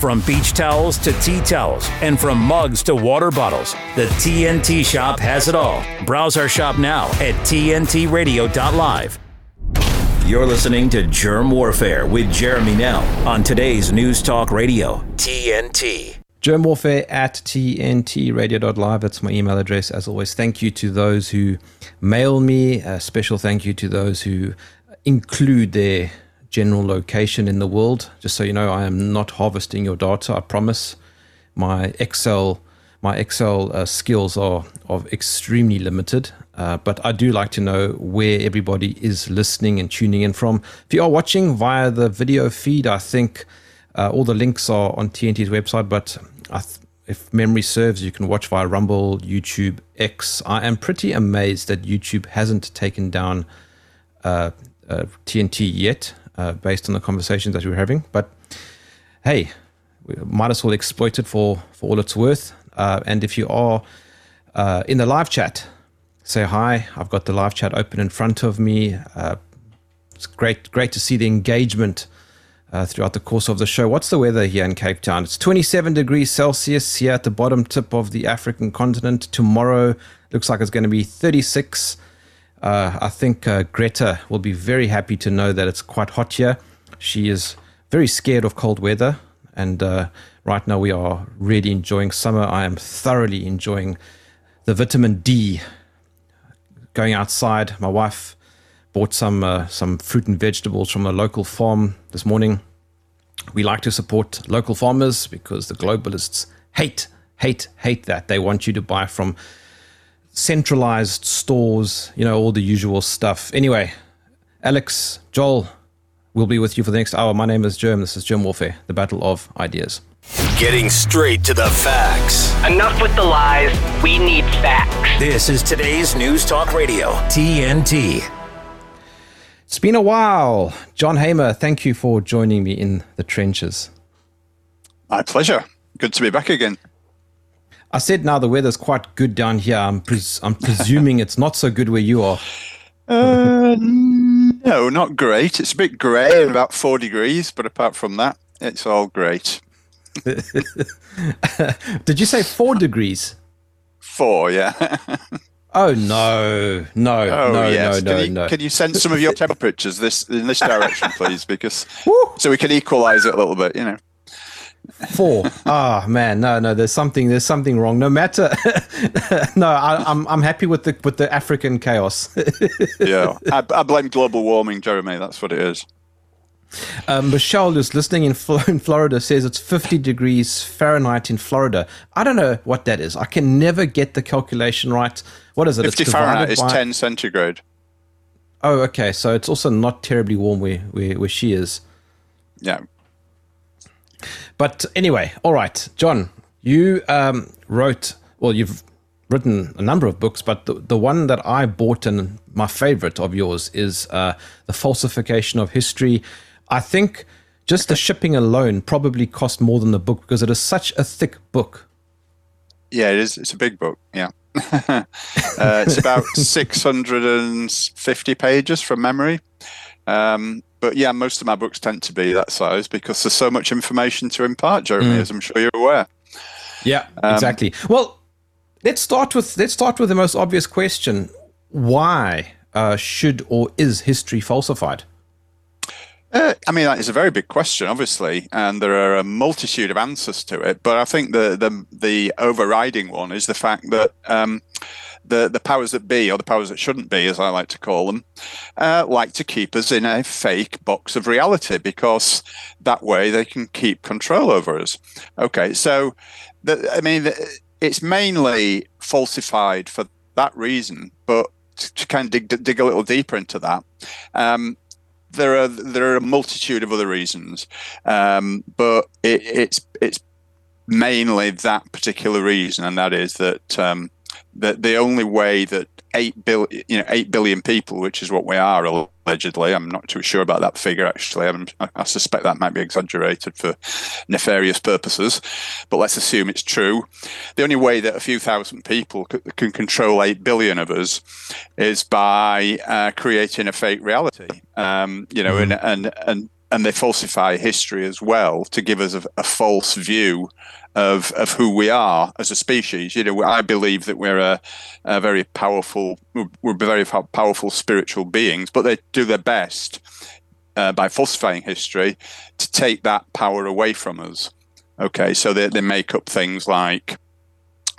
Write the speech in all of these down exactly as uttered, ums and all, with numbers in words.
From beach towels to tea towels, and from mugs to water bottles, the T N T shop has it all. Browse our shop now at T N T radio dot live. You're listening to Germ Warfare with Jeremy Nell on today's News Talk Radio, T N T. Germ Warfare at T N T radio dot live. That's my email address, as always. Thank you to those who mail me. A special thank you to those who include their general location in the world. Just so you know, I am not harvesting your data, I promise. My Excel my Excel uh, skills are of extremely limited, uh, but I do like to know where everybody is listening and tuning in from. If you are watching via the video feed, I think uh, all the links are on T N T's website, but I th- if memory serves, you can watch via Rumble, YouTube, X. I am pretty amazed that YouTube hasn't taken down uh, uh, T N T yet, Uh, based on the conversations that we were having. But hey, we might as well exploit it for, for all it's worth. Uh, and if you are uh, in the live chat, say hi. I've got the live chat open in front of me. Uh, it's great great to see the engagement uh, throughout the course of the show. What's the weather here in Cape Town? It's twenty-seven degrees Celsius here at the bottom tip of the African continent. Tomorrow looks like it's going to be thirty-six. Uh, I think uh, Greta will be very happy to know that it's quite hot here. She is very scared of cold weather, and uh, right now we are really enjoying summer. I am thoroughly enjoying the vitamin D, going outside. My wife bought some uh, some fruit and vegetables from a local farm this morning. We like to support local farmers because the globalists hate, hate, hate that. They want you to buy from centralized stores, you know, all the usual stuff. Anyway, Alex, Joel, we'll be with you for the next hour. My name is Germ. This is Germ Warfare, the battle of ideas. Getting straight to the facts. Enough with the lies. We need facts. This is today's News Talk Radio, T N T. It's been a while. John Hamer, thank you for joining me in the trenches. My pleasure. Good to be back again. I said now the weather's quite good down here. I'm pres- I'm presuming it's not so good where you are. uh, no, not great. It's a bit grey, about four degrees, but apart from that, it's all great. Did you say four degrees? Four, yeah. Oh, no, no, oh, no, yes. no, no, can you, no. Can you send some of your temperatures this in this direction, please? Because so we can equalise it a little bit, you know. Four. Ah, oh, man, no, no. There's something. There's something wrong. No matter. no, I, I'm. I'm happy with the with the African chaos. yeah, I, I blame global warming, Jeremy. That's what it is. Um, Michelle, who's listening in in Florida, says it's fifty degrees Fahrenheit in Florida. I don't know what that is. I can never get the calculation right. What is it? Fifty it's Fahrenheit is by... ten centigrade. Oh, okay. So it's also not terribly warm where where, where she is. Yeah. But anyway, all right, John, you um, wrote, well, you've written a number of books, but the, the one that I bought and my favorite of yours is uh, The Falsification of History. I think just the shipping alone probably cost more than the book because it is such a thick book. Yeah, it is. It's a big book, yeah. uh, it's about six hundred fifty pages from memory. Um, but yeah, most of my books tend to be that size because there's so much information to impart, Jeremy, mm. as I'm sure you're aware. Yeah, um, exactly. Well, let's start with let's start with the most obvious question: why uh, should or is history falsified? Uh, I mean, that is a very big question, obviously, and there are a multitude of answers to it. But I think the the, the overriding one is the fact that um, the the powers that be, or the powers that shouldn't be, as I like to call them, uh, like to keep us in a fake box of reality because that way they can keep control over us. Okay, so the, I mean, it's mainly falsified for that reason. But to kind of dig dig a little deeper into that. Um, There are there are a multitude of other reasons, um, but it, it's it's mainly that particular reason, and that is that um, that the only way that eight billion you know eight billion people, which is what we are allegedly, I'm not too sure about that figure actually. I'm, I suspect that might be exaggerated for nefarious purposes, but let's assume it's true. The only way that a few thousand people c- can control eight billion of us is by uh, creating a fake reality. Um, you know, and, and and and they falsify history as well to give us a, a false view of of who we are as a species. You know, I believe that we're a, a very powerful, we're very powerful spiritual beings, but they do their best uh, by falsifying history to take that power away from us. Okay, so they they make up things like,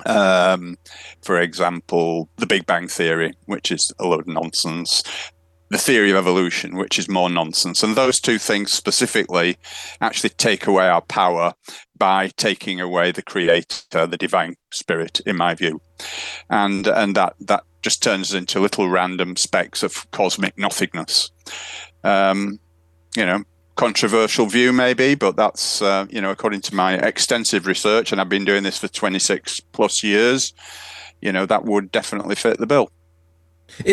um, for example, the Big Bang Theory, which is a load of nonsense. The theory of evolution, which is more nonsense. And those two things specifically actually take away our power by taking away the creator, the divine spirit, in my view. And and that, that just turns us into little random specks of cosmic nothingness. Um, you know, controversial view maybe, but that's, uh, you know, according to my extensive research, and I've been doing this for twenty-six plus years, you know, that would definitely fit the bill.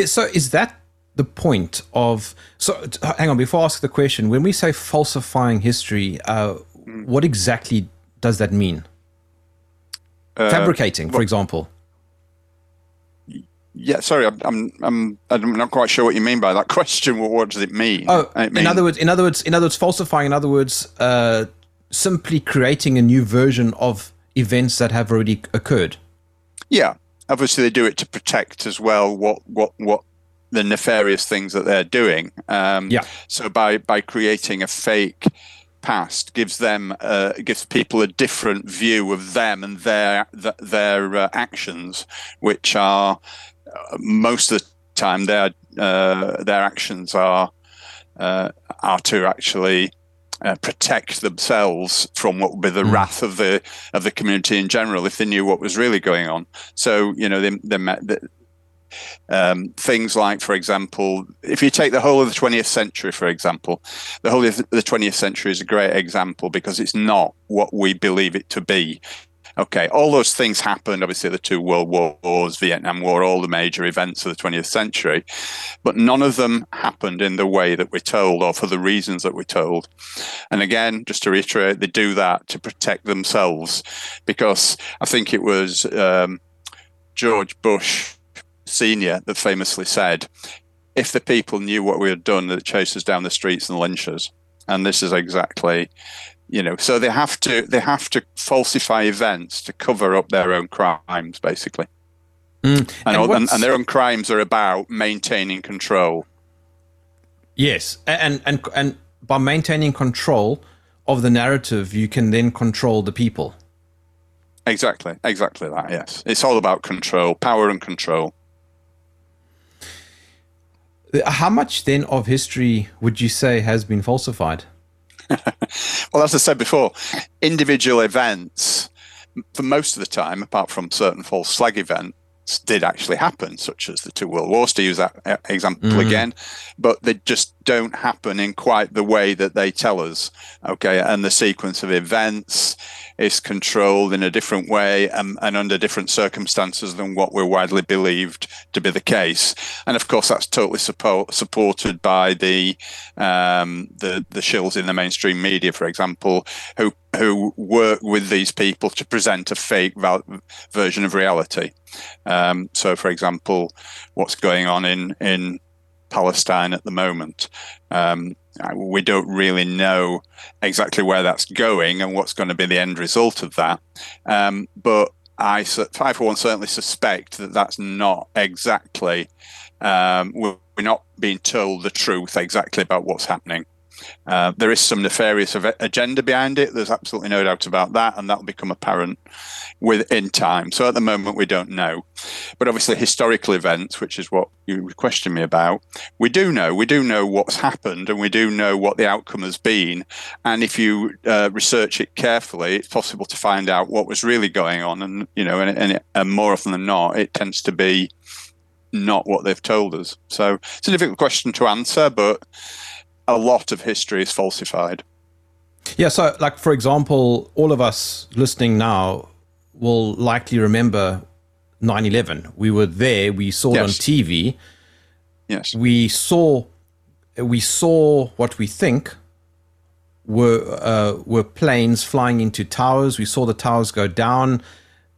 So is that the point of, so hang on, before I ask the question, when we say falsifying history, uh, what exactly does that mean? Uh, Fabricating, well, for example. Yeah, sorry, I'm, I'm, I'm, I'm not quite sure what you mean by that question. What, what does it mean? Oh, it mean? In other words, in other words, in other words, falsifying. In other words, uh, simply creating a new version of events that have already occurred. Yeah, obviously they do it to protect as well. What, what, what. The nefarious things that they're doing. Um, yeah. So by by creating a fake past, gives them uh, gives people a different view of them and their th their uh, actions, which are uh, most of the time their uh, their actions are uh, are to actually uh, protect themselves from what would be the mm. wrath of the of the community in general if they knew what was really going on. So you know they they met. They, Um, things like, for example, if you take the whole of the twentieth century, for example, the whole of the twentieth century is a great example because it's not what we believe it to be. Okay, all those things happened, obviously the two world wars, Vietnam War, all the major events of the twentieth century, but none of them happened in the way that we're told or for the reasons that we're told. And again, just to reiterate, they do that to protect themselves because I think it was um, George Bush Senior that famously said, if the people knew what we had done, they'd chase us down the streets and lynch us. And this is exactly, you know, so they have to they have to falsify events to cover up their own crimes, basically. Mm. And, and, and, and their own crimes are about maintaining control. Yes, and, and, and by maintaining control of the narrative, you can then control the people. Exactly, exactly that, yes. It's all about control, power and control. How much then of history would you say has been falsified? Well, as I said before, individual events, for most of the time, apart from certain false flag events, did actually happen, such as the two world wars, to use that example mm. again, but they just don't happen in quite the way that they tell us. Okay, and the sequence of events is controlled in a different way and, and under different circumstances than what we're widely believed to be the case. And of course, that's totally support, supported by the, um, the the shills in the mainstream media, for example, who who work with these people to present a fake version of reality. Um, so, for example, what's going on in in Palestine at the moment. Um, we don't really know exactly where that's going and what's going to be the end result of that. Um, but I, I, for one, certainly suspect that that's not exactly, um, we're not being told the truth exactly about what's happening. Uh, there is some nefarious agenda behind it. There's absolutely no doubt about that, and that will become apparent within time. So at the moment, we don't know. But obviously, historical events, which is what you questioned me about, we do know. We do know what's happened, and we do know what the outcome has been. And if you uh, research it carefully, it's possible to find out what was really going on. And you know, and, and, it, and more often than not, it tends to be not what they've told us. So it's a difficult question to answer, but a lot of history is falsified. Yeah, so like, for example, all of us listening now will likely remember nine eleven. We were there, we saw yes. it on T V. Yes. We saw we saw what we think were uh, were planes flying into towers. We saw the towers go down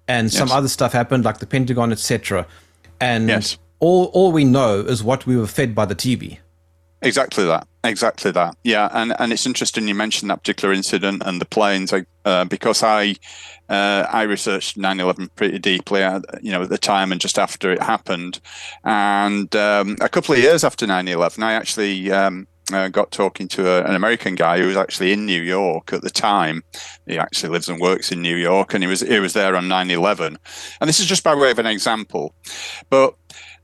and yes. some other stuff happened like the Pentagon, et cetera. And yes. all all we know is what we were fed by the T V. Exactly that. Exactly that. Yeah, and, and it's interesting you mentioned that particular incident and the planes, uh, because I uh, I researched nine eleven pretty deeply, you know, at the time and just after it happened. And um, a couple of years after nine eleven, I actually um, uh, got talking to a, an American guy who was actually in New York at the time. He actually lives and works in New York, and he was he was there on nine eleven. And this is just by way of an example, but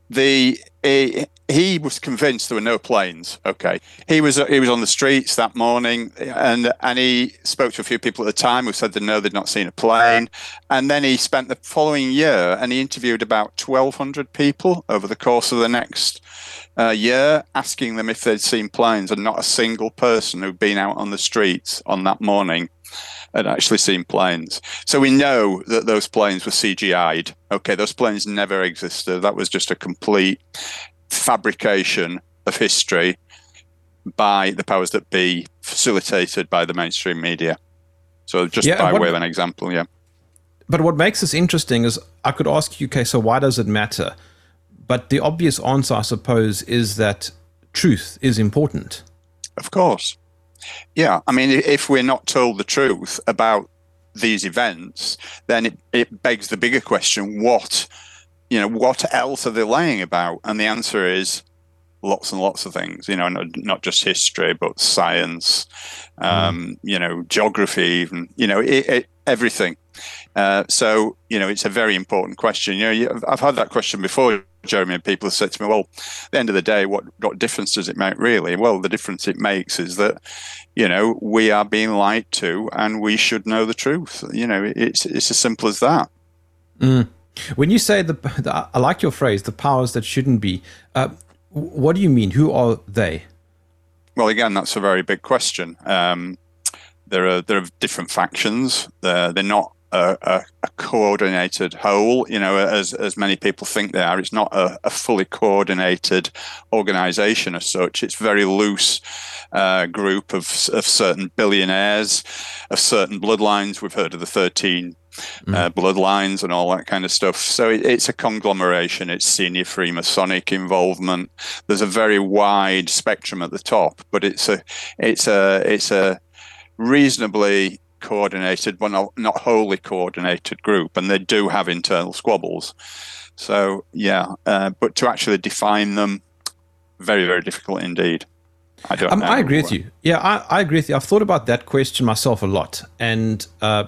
the he, he was convinced there were no planes. Okay, he was he was on the streets that morning, and and he spoke to a few people at the time who said they no, they'd not seen a plane. And then he spent the following year and he interviewed about twelve hundred people over the course of the next uh, year, asking them if they'd seen planes, and not a single person who'd been out on the streets on that morning had actually seen planes. So we know that those planes were C G I'd. Okay, those planes never existed. That was just a complete fabrication of history by the powers that be, facilitated by the mainstream media. So just yeah, by what, way of an example, yeah. But what makes this interesting is I could ask you, okay, so why does it matter? But the obvious answer, I suppose, is that truth is important. Of course. Yeah, I mean, if we're not told the truth about these events, then it, it begs the bigger question, what, you know, what else are they lying about? And the answer is lots and lots of things, you know, not, not just history, but science, um, you know, geography, even, you know, it, it, everything. Uh, so, you know, it's a very important question. You know, I've had that question before, Jeremy, and people have said to me, well, at the end of the day, what, what difference does it make really? Well, the difference it makes is that, you know, we are being lied to and we should know the truth. You know, it's it's as simple as that. Mm. When you say, the, the, I like your phrase, the powers that shouldn't be, uh, what do you mean? Who are they? Well, again, that's a very big question. Um, there are there are different factions. They're, they're not A, a, a coordinated whole, you know, as as many people think they are. It's not a, a fully coordinated organization as such. It's very loose uh, group of of certain billionaires, of certain bloodlines. We've heard of the thirteen mm. uh, bloodlines and all that kind of stuff. So it, it's a conglomeration. It's senior Freemasonic involvement. There's a very wide spectrum at the top, but it's a it's a it's a reasonably coordinated, but not, not wholly coordinated group, and they do have internal squabbles. So yeah, uh, but to actually define them, very, very difficult indeed. I don't um, know. I agree with you. Yeah, I, I agree with you. I've thought about that question myself a lot, and uh,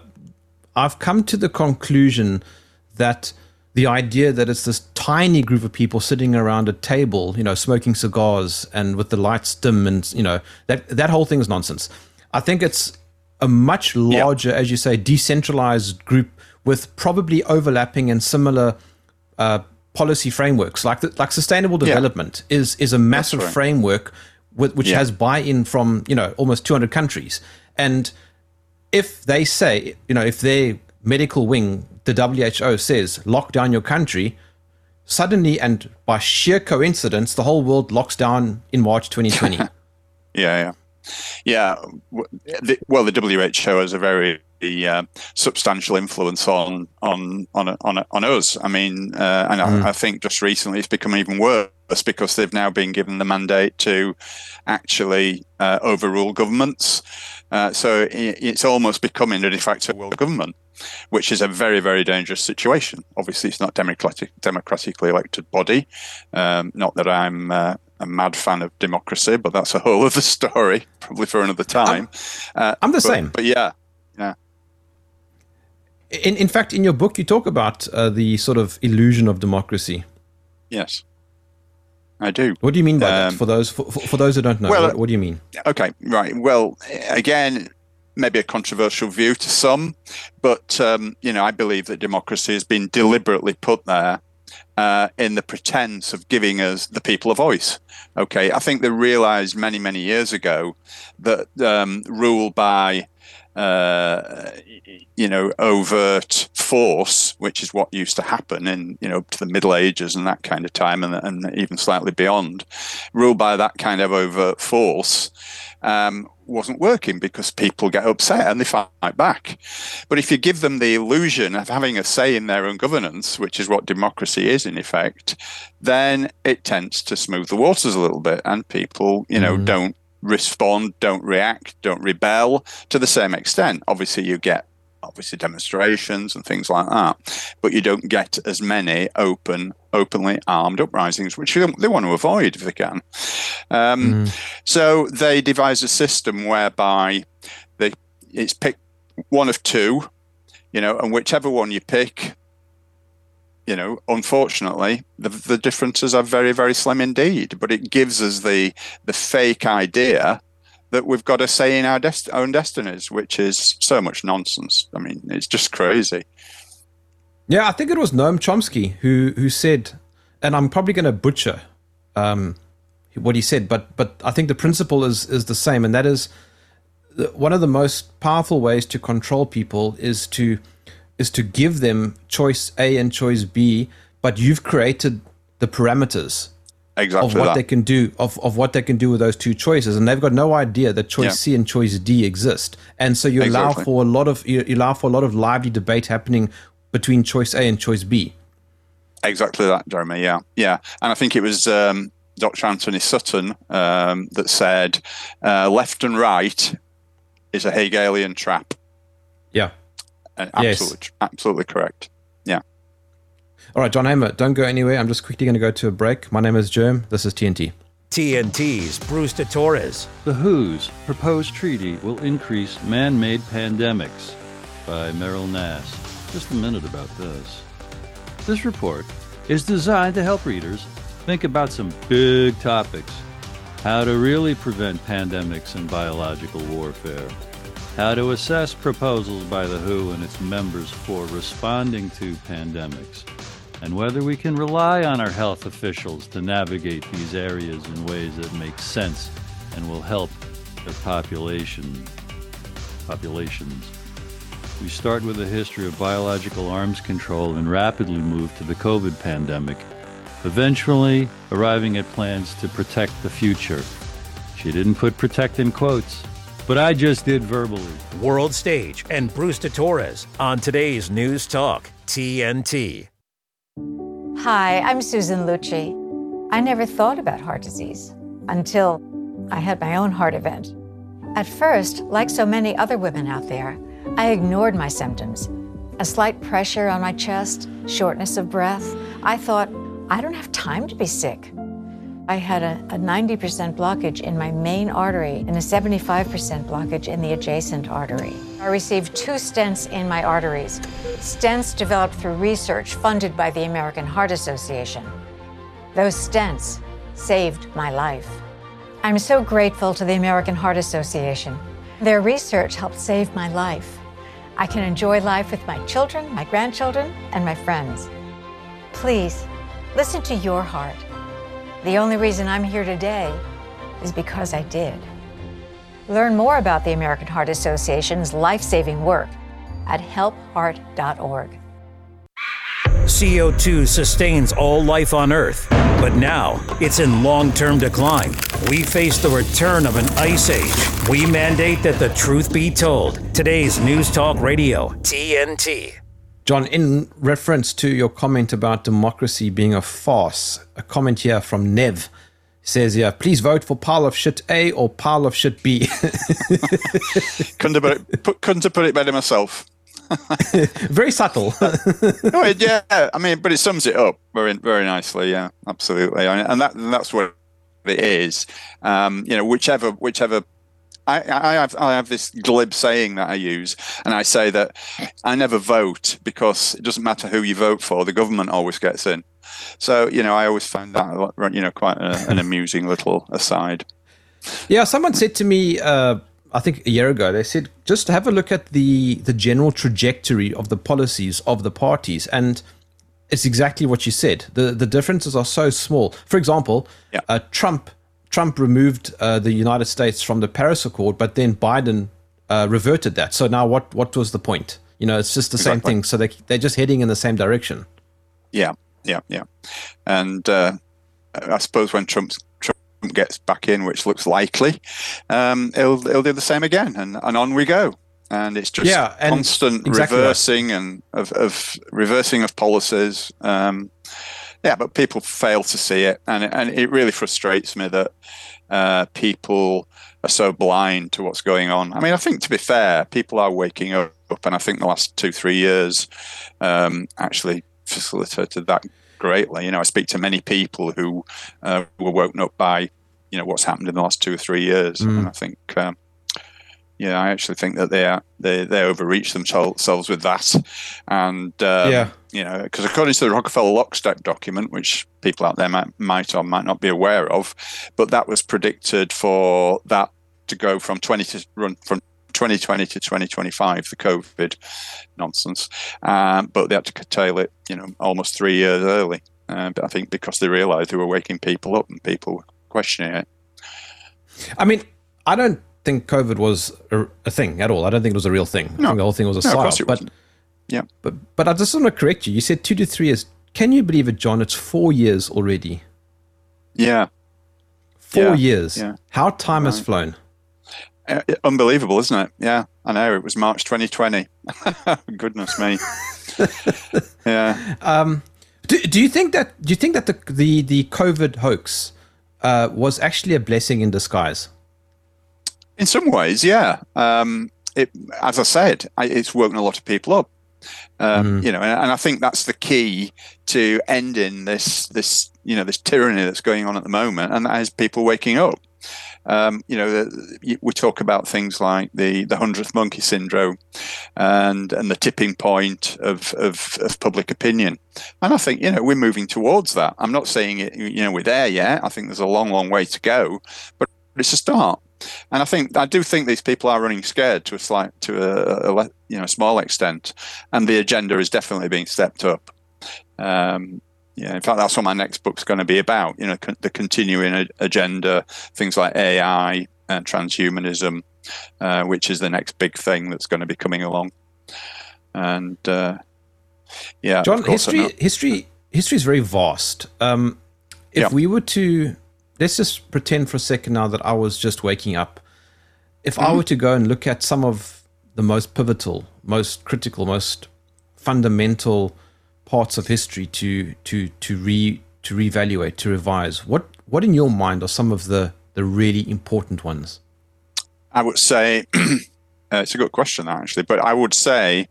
I've come to the conclusion that the idea that it's this tiny group of people sitting around a table, you know, smoking cigars and with the lights dim, and you know, that that whole thing is nonsense. I think it's a much larger, yep. as you say, decentralized group with probably overlapping and similar uh, policy frameworks. Like the, like sustainable development yeah. is is a massive right. framework with, which yeah. has buy-in from, you know, almost two hundred countries. And if they say, you know, if their medical wing, the W H O says, lock down your country, suddenly and by sheer coincidence, the whole world locks down in March twenty twenty. yeah, yeah. Yeah, well, the W H O has a very uh, substantial influence on on on on, on us. I mean, uh, and mm. I, I think just recently it's become even worse because they've now been given the mandate to actually uh, overrule governments. Uh, so it's almost becoming a de facto world government, which is a very, very dangerous situation. Obviously, it's not democratic, democratically elected body. Um, not that I'm Uh, a mad fan of democracy, but that's a whole other story, probably for another time. I'm, uh, I'm the but, same. But yeah, yeah. In in fact, in your book, you talk about uh, the sort of illusion of democracy. Yes, I do. What do you mean by um, that? For those for, for those who don't know, well, what, what do you mean? Okay, right. Well, again, maybe a controversial view to some, but um, you know, I believe that democracy has been deliberately put there Uh, in the pretense of giving us the people a voice. Okay, I think they realized many, many years ago that um, rule by, uh, you know, overt force, which is what used to happen in, you know, to the Middle Ages and that kind of time, and, and even slightly beyond, rule by that kind of overt force um, wasn't working because people get upset and they fight back. But if you give them the illusion of having a say in their own governance, which is what democracy is in effect, then it tends to smooth the waters a little bit, and people, you know, mm. don't respond, don't react, don't rebel to the same extent. Obviously, you get obviously demonstrations and things like that, but you don't get as many open, openly armed uprisings, which they want to avoid if they can. Um, mm. So they devised a system whereby they it's pick one of two, you know, and whichever one you pick, you know, unfortunately, the, the differences are very, very slim indeed. But it gives us the the fake idea that we've got a say in our dest- own destinies, which is so much nonsense. I mean, it's just crazy. Yeah, I think it was Noam Chomsky who who said, and I'm probably going to butcher um, what he said, but but I think the principle is is the same, and that is that one of the most powerful ways to control people is to is to give them choice A and choice B, but you've created the parameters exactly of what that. they can do, of, of what they can do with those two choices. And they've got no idea that choice yeah. C and choice D exist. And so you allow exactly. for a lot of, you allow for a lot of lively debate happening between choice A and choice B. Exactly that, Jeremy. Yeah. Yeah. And I think it was, um, Doctor Anthony Sutton, um, that said, uh, left and right is a Hegelian trap. Yeah. Uh, absolutely, yes. absolutely correct. Yeah. All right, John Hamer, don't go anywhere. I'm just quickly going to go to a break. My name is Germ. This is T N T. T N T's Bruce De Torres. The W H O's proposed treaty will increase man-made pandemics by Meryl Nass. Just a minute about this. This report is designed to help readers think about some big topics. How to really prevent pandemics and biological warfare. How to assess proposals by the W H O and its members for responding to pandemics, and whether we can rely on our health officials to navigate these areas in ways that make sense and will help their population, populations. We start with a history of biological arms control and rapidly move to the COVID pandemic, eventually arriving at plans to protect the future. She didn't put protect in quotes, but I just did verbally. World Stage and Bruce De Torres on today's News Talk T N T. Hi, I'm Susan Lucci. I never thought about heart disease until I had my own heart event. At first, like so many other women out there, I ignored my symptoms. A slight pressure on my chest, shortness of breath. I thought, I don't have time to be sick. I had a, a ninety percent blockage in my main artery and a seventy-five percent blockage in the adjacent artery. I received two stents in my arteries. Stents developed through research funded by the American Heart Association. Those stents saved my life. I'm so grateful to the American Heart Association. Their research helped save my life. I can enjoy life with my children, my grandchildren, and my friends. Please, listen to your heart. The only reason I'm here today is because I did. Learn more about the American Heart Association's life-saving work at help heart dot org. C O two sustains all life on Earth, but now it's in long-term decline. We face the return of an ice age. We mandate that the truth be told. Today's News Talk Radio, T N T. John, in reference to your comment about democracy being a farce, a comment here from Nev says here, please vote for pile of shit A or pile of shit B. couldn't, have put it, put, couldn't have put it better myself. Very subtle. No, it, yeah, I mean, but it sums it up very, very nicely. Yeah, absolutely. And that that's what it is. Um, you know, whichever, whichever. I, I have I have this glib saying that I use, and I say that I never vote because it doesn't matter who you vote for, the government always gets in. So, you know, I always find that, you know, quite a, an amusing little aside. Yeah, someone said to me, uh, I think a year ago, they said, just have a look at the, the general trajectory of the policies of the parties, and it's exactly what you said. The the differences are so small. For example, yeah. uh, Trump. Trump removed uh, the United States from the Paris Accord, but then Biden uh, reverted that. So now what, what was the point? You know, it's just the exactly. same thing. So they, they're just heading in the same direction. Yeah, yeah, yeah. And uh, I suppose when Trump's, Trump gets back in, which looks likely, um, it'll it'll do the same again, and, and on we go. And it's just yeah, and constant exactly reversing that. and of, of reversing of policies. Um, yeah, but people fail to see it, and it, and it really frustrates me that uh, people are so blind to what's going on. I mean, I think, to be fair, people are waking up, and I think the last two, three years um, actually facilitated that greatly. You know, I speak to many people who uh, were woken up by, you know, what's happened in the last two or three years, mm. and I think. Um, Yeah, I actually think that they are, they they overreach themselves with that, and um, yeah, you know, because according to the Rockefeller Lockstep document, which people out there might might or might not be aware of, but that was predicted for that to go from twenty to run from twenty twenty to twenty twenty-five, the COVID nonsense, um, but they had to curtail it, you know, almost three years early. Uh, but I think because they realised they were waking people up and people were questioning it. I mean, I don't. I think COVID was a, a thing at all. I don't think it was a real thing. No. I think the whole thing was a no, psyop. But wasn't. yeah, but but I just want to correct you. You said two to three years. Can you believe it, John? It's four years already. Yeah, four yeah. years. Yeah. How time right. has flown. Uh, unbelievable, isn't it? Yeah, I know. It was March twenty twenty. Goodness me. yeah. Um, do do you think that do you think that the the, the COVID hoax uh, was actually a blessing in disguise? In some ways, yeah. Um, it, as I said, I, it's woken a lot of people up, um, mm. you know, and, and I think that's the key to ending this, this, you know, this tyranny that's going on at the moment, and that is people waking up. Um, you know, the, we talk about things like the the hundredth monkey syndrome, and and the tipping point of, of of public opinion, and I think you know we're moving towards that. I'm not saying it, you know, we're there yet. I think there's a long, long way to go, but it's a start. And I think I do think these people are running scared to a slight, to a, a you know small extent, and the agenda is definitely being stepped up. Um, yeah, in fact, that's what my next book's going to be about. You know, con- the continuing agenda, things like A I and transhumanism, uh, which is the next big thing that's going to be coming along. And uh, yeah, John, history, history, history is very vast. Um, if yeah. we were to Let's just pretend for a second now that I was just waking up. If mm. I were to go and look at some of the most pivotal, most critical, most fundamental parts of history to to to re to reevaluate, to revise, what what in your mind are some of the, the really important ones? I would say uh, it's a good question actually, but I would say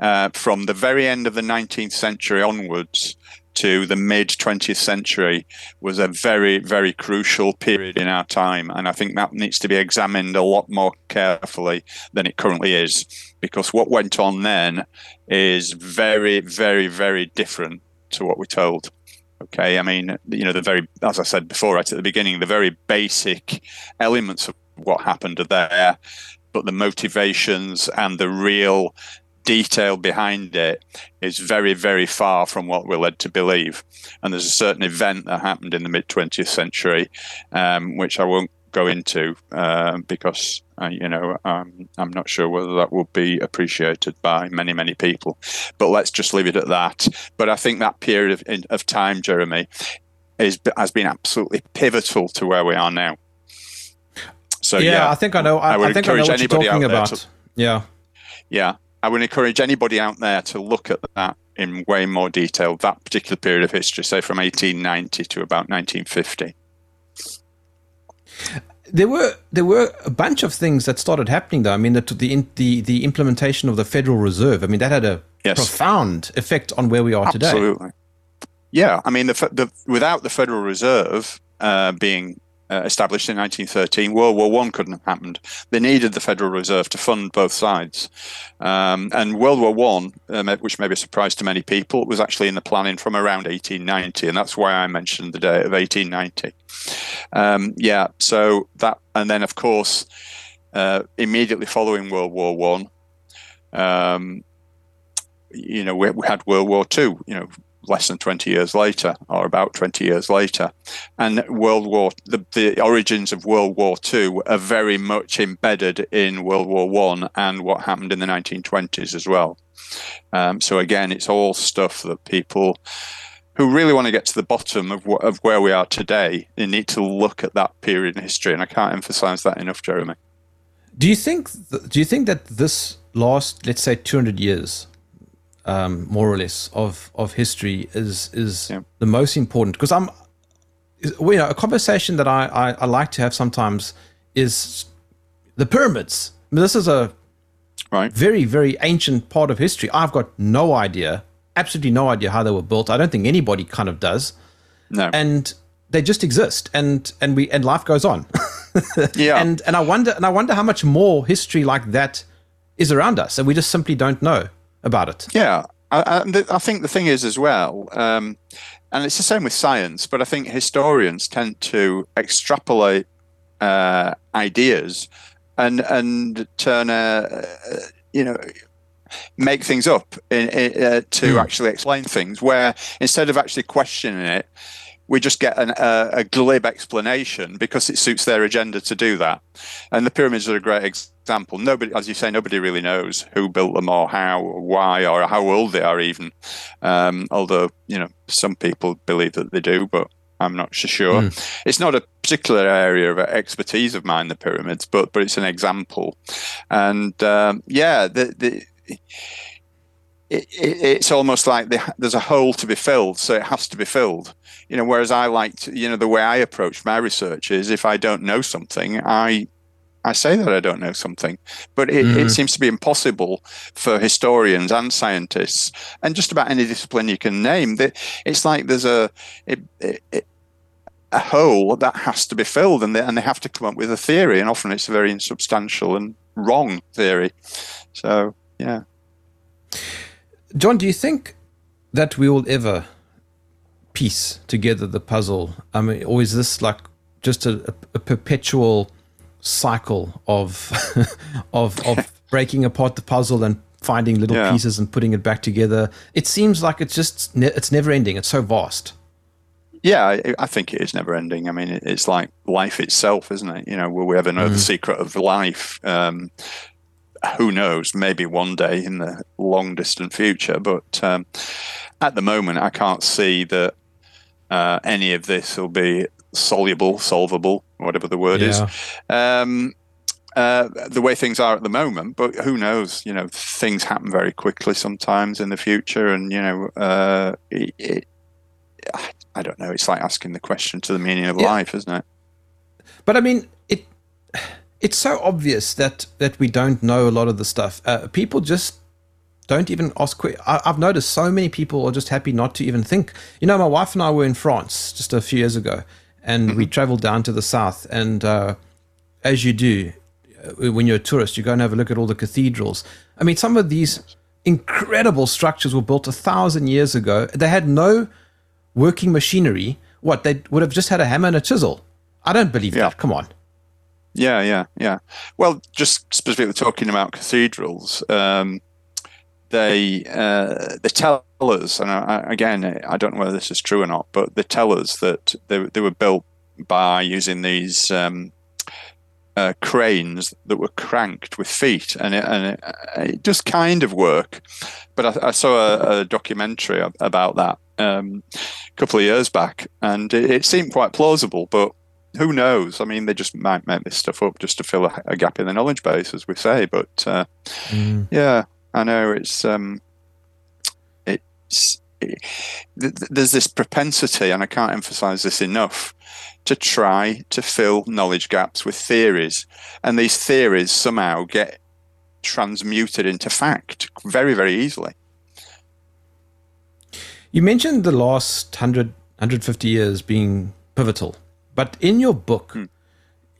uh, from the very end of the nineteenth century onwards to the mid twentieth century was a very, very crucial period in our time. And I think that needs to be examined a lot more carefully than it currently is, because what went on then is very, very, very different to what we're told. Okay. I mean, you know, the very, as I said before, right at the beginning, the very basic elements of what happened are there, but the motivations and the real detail behind it is very, very far from what we're led to believe. And there's a certain event that happened in the mid twentieth century, um, which I won't go into uh, because, uh, you know, um, I'm not sure whether that will be appreciated by many, many people. But let's just leave it at that. But I think that period of, in, of time, Jeremy, is has been absolutely pivotal to where we are now. So yeah, yeah I think I know. I, I would I think encourage I know what anybody you're talking out there about. To, yeah, yeah. I would encourage anybody out there to look at that in way more detail, that particular period of history, say from eighteen ninety to about nineteen fifty. There were there were a bunch of things that started happening, though. I mean, the the the, the implementation of the Federal Reserve, I mean, that had a yes. profound effect on where we are Absolutely. today. Absolutely. Yeah, I mean, the, the without the Federal Reserve uh, being Uh, established in nineteen thirteen, World War One couldn't have happened. They needed the Federal Reserve to fund both sides. Um, and World War One, um, which may be a surprise to many people, was actually in the planning from around eighteen ninety, and that's why I mentioned the date of eighteen ninety. Um, yeah, so that, and then of course, uh, immediately following World War One, um, you know, we, we had World War Two. You know, less than twenty years later, or about twenty years later, and World War the, the origins of World War Two are very much embedded in World War One and what happened in the nineteen twenties as well. Um, so again, it's all stuff that people who really want to get to the bottom of wh- of where we are today, they need to look at that period in history, and I can't emphasize that enough, Jeremy. Do you think th- do you think that this last, let's say, two hundred years, um, more or less, of of history is is yeah. the most important? Because I'm, is, well, you know, a conversation that I, I, I like to have sometimes is the pyramids. I mean, this is a right. very, very ancient part of history. I've got no idea, absolutely no idea how they were built. I don't think anybody kind of does. No. And they just exist, and and we and life goes on. yeah. And and I wonder and I wonder how much more history like that is around us, and we just simply don't know about it. Yeah. I, I think the thing is as well, um, and it's the same with science, but I think historians tend to extrapolate uh, ideas and and turn a, uh, you know, make things up in, in, uh, to mm. actually explain things, where instead of actually questioning it, we just get an, uh, a glib explanation because it suits their agenda to do that. And the pyramids are a great example. Nobody, as you say, nobody really knows who built them or how or why or how old they are even. Um, although, you know, some people believe that they do, but I'm not so sure. Mm. It's not a particular area of expertise of mine, the pyramids, but but it's an example. And um, yeah, the... the It, it, it's almost like the, there's a hole to be filled, so it has to be filled. You know, whereas I like to, you know, the way I approach my research is if I don't know something, I I say that I don't know something. But it, mm. it seems to be impossible for historians and scientists and just about any discipline you can name. That it's like there's a it, it, it, a hole that has to be filled, and they, and they have to come up with a theory, and often it's a very insubstantial and wrong theory. So, yeah. John, do you think that we will ever piece together the puzzle? I mean, or is this like just a, a perpetual cycle of of of breaking apart the puzzle and finding little yeah. pieces and putting it back together? It seems like it's just ne- it's never ending. It's so vast. Yeah, I think it is never ending. I mean, it's like life itself, isn't it? You know, will we ever know mm-hmm. the secret of life? Um, Who knows? Maybe one day in the long distant future. But um, at the moment, I can't see that uh, any of this will be soluble, solvable, whatever the word yeah. is. Um, uh, the way things are at the moment. But who knows? You know, things happen very quickly sometimes in the future, and you know, uh, it, it, I don't know. It's like asking the question to the meaning of yeah. life, isn't it? But I mean, it. It's so obvious that, that we don't know a lot of the stuff. Uh, people just don't even ask questions. I've noticed so many people are just happy not to even think. You know, my wife and I were in France just a few years ago, and mm-hmm. we traveled down to the south. And uh, as you do, when you're a tourist, you go and have a look at all the cathedrals. I mean, some of these incredible structures were built a thousand years ago. They had no working machinery. What, they would have just had a hammer and a chisel. I don't believe yeah. that. Come on. Yeah, yeah, yeah. Well, just specifically talking about cathedrals, um, they uh, they tell us, and I, again, I don't know whether this is true or not, but they tell us that they they were built by using these um, uh, cranes that were cranked with feet, and it, and it, it does kind of work. But I, I saw a, a documentary about that um, a couple of years back, and it, it seemed quite plausible, but. Who knows? I mean, they just might make this stuff up just to fill a, a gap in the knowledge base, as we say. But uh, mm. yeah, I know it's um, it's it, th- there's this propensity, and I can't emphasize this enough, to try to fill knowledge gaps with theories, and these theories somehow get transmuted into fact very, very easily. You mentioned the last one hundred, one hundred fifty years being pivotal. But in your book, hmm.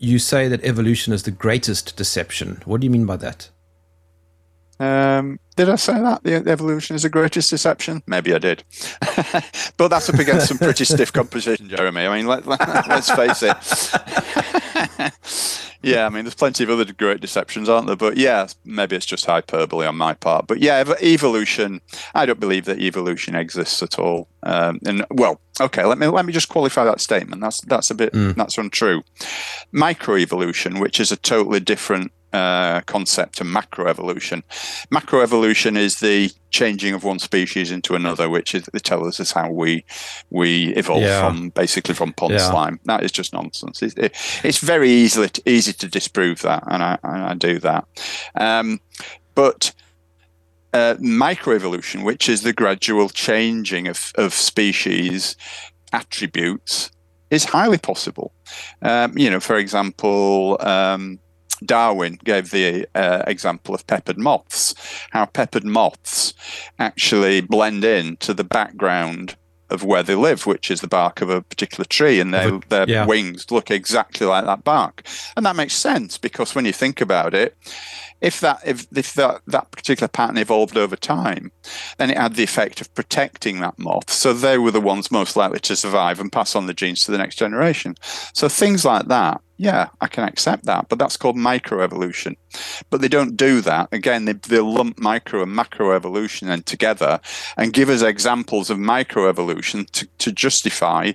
you say that evolution is the greatest deception. What do you mean by that? Um, did I say that? The, the evolution is the greatest deception? Maybe I did. But that's up against some pretty stiff competition, Jeremy. I mean, let, let, let's face it. Yeah, I mean, there's plenty of other great deceptions, aren't there? But yeah, maybe it's just hyperbole on my part. But yeah, ev- evolution, I don't believe that evolution exists at all. Um, and well, okay, let me let me just qualify that statement. That's that's a bit, mm. that's untrue. Microevolution, which is a totally different uh, concept to macroevolution. Macroevolution is the changing of one species into another, which is, they tell us is how we we evolve yeah. from basically from pond yeah. slime. That is just nonsense. It, it, it's very easily easy to disprove that, and I, and I do that. Um, but uh, microevolution, which is the gradual changing of, of species attributes, is highly possible. Um, you know, for example, um, Darwin gave the uh, example of peppered moths, how peppered moths actually blend in to the background of where they live, which is the bark of a particular tree, and they, their yeah. wings look exactly like that bark. And that makes sense, because when you think about it, if that if, if that, that particular pattern evolved over time, then it had the effect of protecting that moth. So they were the ones most likely to survive and pass on the genes to the next generation. So things like that, yeah, I can accept that, but that's called microevolution. But they don't do that. Again, they, they lump micro and macroevolution in together and give us examples of microevolution to, to justify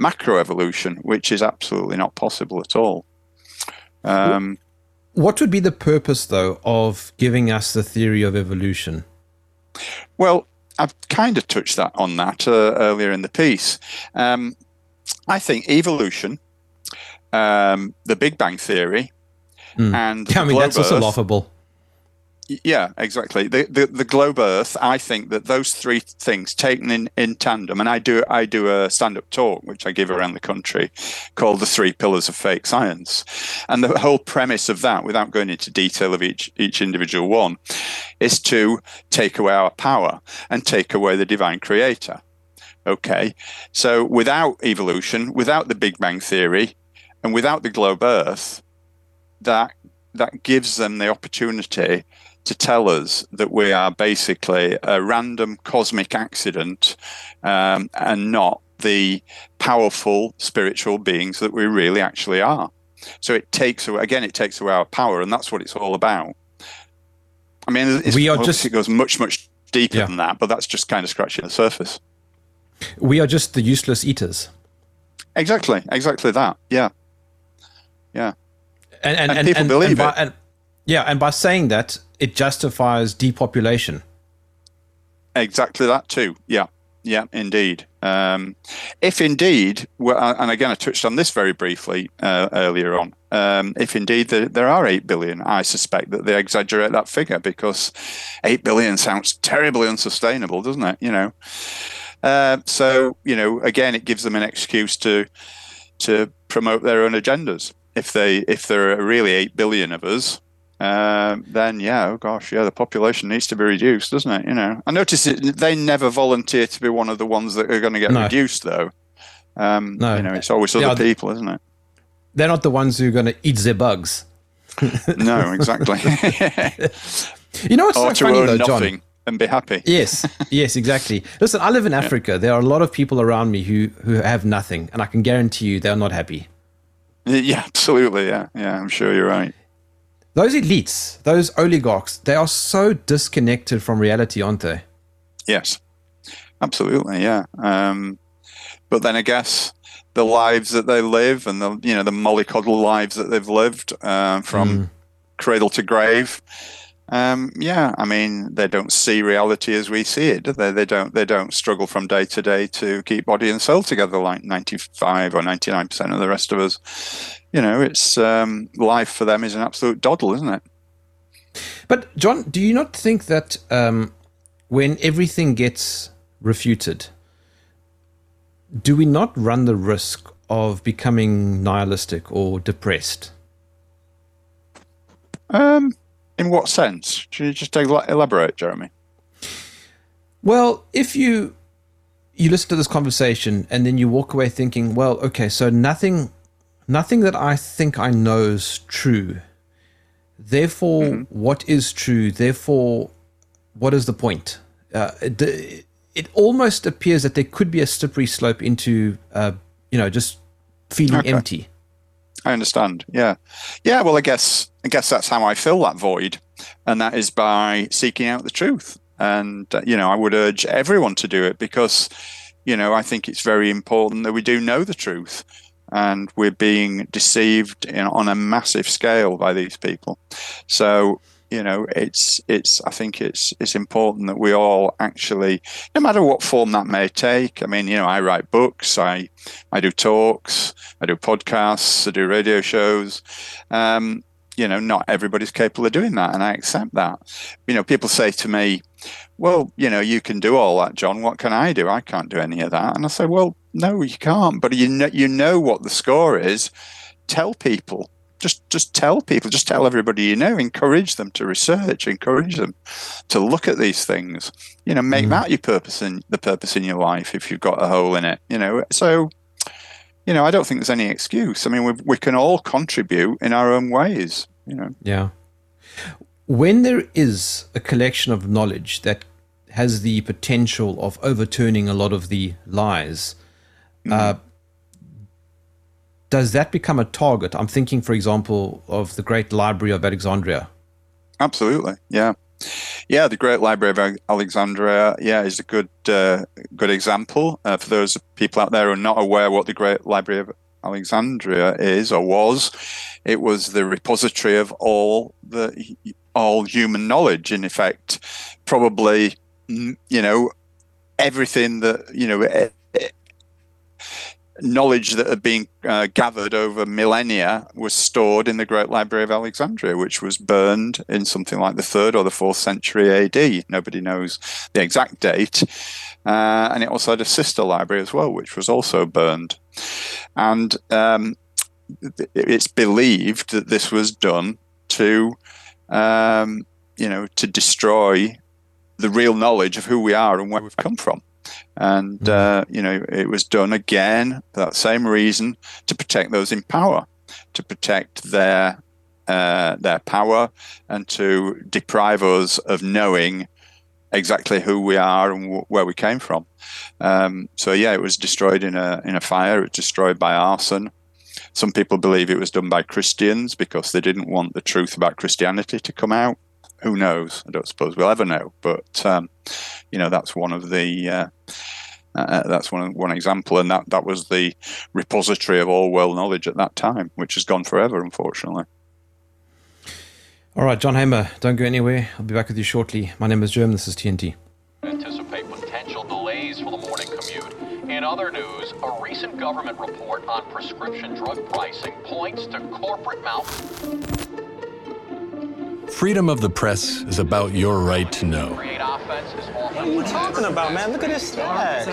macroevolution, which is absolutely not possible at all. Um, What would be the purpose, though, of giving us the theory of evolution? Well, I've kind of touched that on that uh, earlier in the piece. Um, I think evolution, um, the Big Bang Theory, mm. and yeah, I mean, that's also laughable. Yeah, exactly. The, the the globe Earth. I think that those three things taken in, in tandem, and I do I do a stand up talk which I give around the country called "The Three Pillars of Fake Science," and the whole premise of that, without going into detail of each each individual one, is to take away our power and take away the divine creator. Okay, so without evolution, without the Big Bang Theory, and without the globe Earth, that that gives them the opportunity to tell us that we are basically a random cosmic accident um, and not the powerful spiritual beings that we really actually are. So it takes away, again, it takes away our power, and that's what it's all about. I mean, it's, we are just, it goes much, much deeper yeah. than that, but that's just kind of scratching the surface. We are just the useless eaters. Exactly, exactly that, yeah. Yeah. And, and, and, and people and, believe and by, it. And, yeah, and by saying that, it justifies depopulation. Exactly that too. Yeah, yeah, indeed. Um, if indeed, and again, I touched on this very briefly uh, earlier on, um, if indeed there, there are eight billion, I suspect that they exaggerate that figure, because eight billion sounds terribly unsustainable, doesn't it? You know. Uh, so, you know, again, it gives them an excuse to to promote their own agendas. If they, if there are really eight billion of us, Um, then yeah, oh gosh, yeah, the population needs to be reduced, doesn't it? You know, I notice it, they never volunteer to be one of the ones that are going to get no. reduced, though. Um, no, you know, it's always other are, people, isn't it? They're not the ones who are going to eat their bugs. No, exactly. You know what's or so to funny own though, nothing John? And be happy. Yes, yes, exactly. Listen, I live in Africa. Yeah. There are a lot of people around me who who have nothing, and I can guarantee you they are not happy. Yeah, absolutely. Yeah, yeah, I'm sure you're right. Those elites, those oligarchs, they are so disconnected from reality, aren't they? Yes, absolutely, yeah. Um, but then I guess the lives that they live, and the, you know, the mollycoddle lives that they've lived uh, from mm. cradle to grave. Um, yeah, I mean, they don't see reality as we see it, do they? They don't. They don't struggle from day to day to keep body and soul together like ninety-five or ninety-nine percent of the rest of us. You know, it's um, life for them is an absolute doddle, isn't it? But John, do you not think that um, when everything gets refuted, do we not run the risk of becoming nihilistic or depressed? Um. In what sense? Should you just elaborate, Jeremy? Well, if you you listen to this conversation and then you walk away thinking, well, okay, so nothing, nothing that I think I know is true. Therefore, mm-hmm. what is true? Therefore, what is the point? Uh, it, it almost appears that there could be a slippery slope into, uh, you know, just feeling okay. empty. I understand. Yeah. Yeah. Well, I guess, I guess that's how I fill that void. And that is by seeking out the truth. And, uh, you know, I would urge everyone to do it, because, you know, I think it's very important that we do know the truth. and we're being deceived in, on a massive scale by these people. So, you know, it's it's. I think it's it's important that we all actually, no matter what form that may take. I mean, you know, I write books, I I do talks, I do podcasts, I do radio shows. Um, you know, not everybody's capable of doing that, and I accept that. You know, people say to me, "Well, you know, you can do all that, John. What can I do? I can't do any of that." And I say, "Well, no, you can't. But you know, you know what the score is. Tell people." Just just tell people, just tell everybody you know, encourage them to research, encourage them to look at these things. You know, make mm. that your purpose in the purpose in your life if you've got a hole in it, you know. So, you know, I don't think there's any excuse. I mean, we we can all contribute in our own ways, you know. Yeah. When there is a collection of knowledge that has the potential of overturning a lot of the lies, mm. uh, does that become a target? I'm thinking, for example, of the Great Library of Alexandria. Absolutely, yeah. Yeah, the Great Library of Alexandria, yeah, is a good uh, good example. Uh, for those people out there who are not aware what the Great Library of Alexandria is or was, it was the repository of all the all human knowledge, in effect. Probably, you know, everything that, you know, it, it, knowledge that had been uh, gathered over millennia was stored in the Great Library of Alexandria, which was burned in something like the third or the fourth century A D. Nobody knows the exact date. Uh, and it also had a sister library as well, which was also burned. And um, it's believed that this was done to, um, you know, to destroy the real knowledge of who we are and where we've come from. And, uh, you know, it was done again for that same reason, to protect those in power, to protect their uh, their power, and to deprive us of knowing exactly who we are and w- where we came from. Um, so, yeah, it was destroyed in a in a fire. It was destroyed by arson. Some people believe it was done by Christians because they didn't want the truth about Christianity to come out. Who knows? I don't suppose we'll ever know. But um, you know, that's one of the uh, uh, that's one one example, and that, that was the repository of all world knowledge at that time, which has gone forever, unfortunately. All right, John Hamer, don't go anywhere. I'll be back with you shortly. My name is Germ. This is T N T. Anticipate potential delays for the morning commute. In other news, a recent government report on prescription drug pricing points to corporate mouth. Freedom of the press is about your right to know. What are you talking about, man? Look at his stats.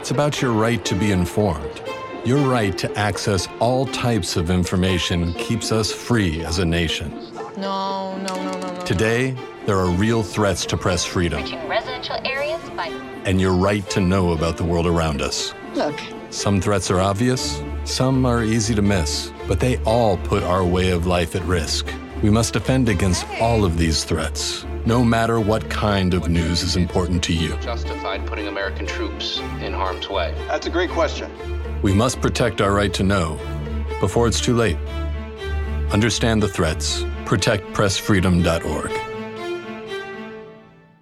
It's about your right to be informed. Your right to access all types of information keeps us free as a nation. No, no, no, no, no. Today, there are real threats to press freedom. Residential areas by... And your right to know about the world around us. Look. Some threats are obvious, some are easy to miss, but they all put our way of life at risk. We must defend against all of these threats, no matter what kind of news is important to you. Justified putting American troops in harm's way? That's a great question. We must protect our right to know before it's too late. Understand the threats. Protect press freedom dot org.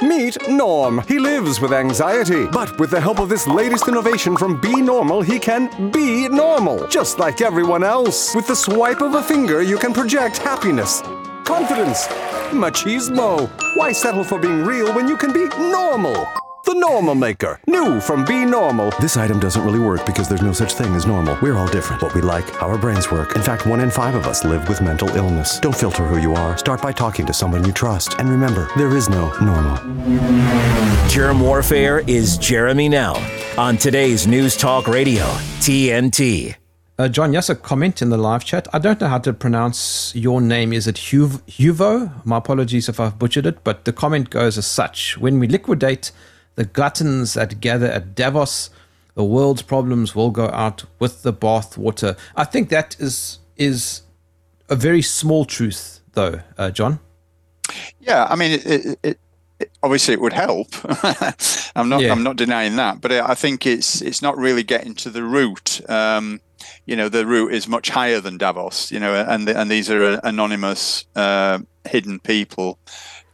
Meet Norm. He lives with anxiety, but with the help of this latest innovation from Be Normal, he can be normal, just like everyone else. With the swipe of a finger, you can project happiness, confidence, machismo. Why settle for being real when you can be normal? The Normal Maker, new from Be Normal. This item doesn't really work because there's no such thing as normal. We're all different, what we like, how our brains work. In fact, one in five of us live with mental illness. Don't filter who you are. Start by talking to someone you trust. And remember, there is no normal. Germ Warfare is Jeremy Nell on today's News Talk Radio, T N T. Uh, John, yes, a comment in the live chat. I don't know how to pronounce your name. Is it Huv- Huvo? My apologies if I've butchered it, but the comment goes as such. When we liquidate the gluttons that gather at Davos, the world's problems will go out with the bathwater. I think that is is a very small truth, though, uh, John. Yeah, I mean, it, it, it, it, obviously it would help. I'm not, yeah. I'm not denying that, but I think it's it's not really getting to the root. Um, you know, the root is much higher than Davos. You know, and the, and these are anonymous, uh, hidden people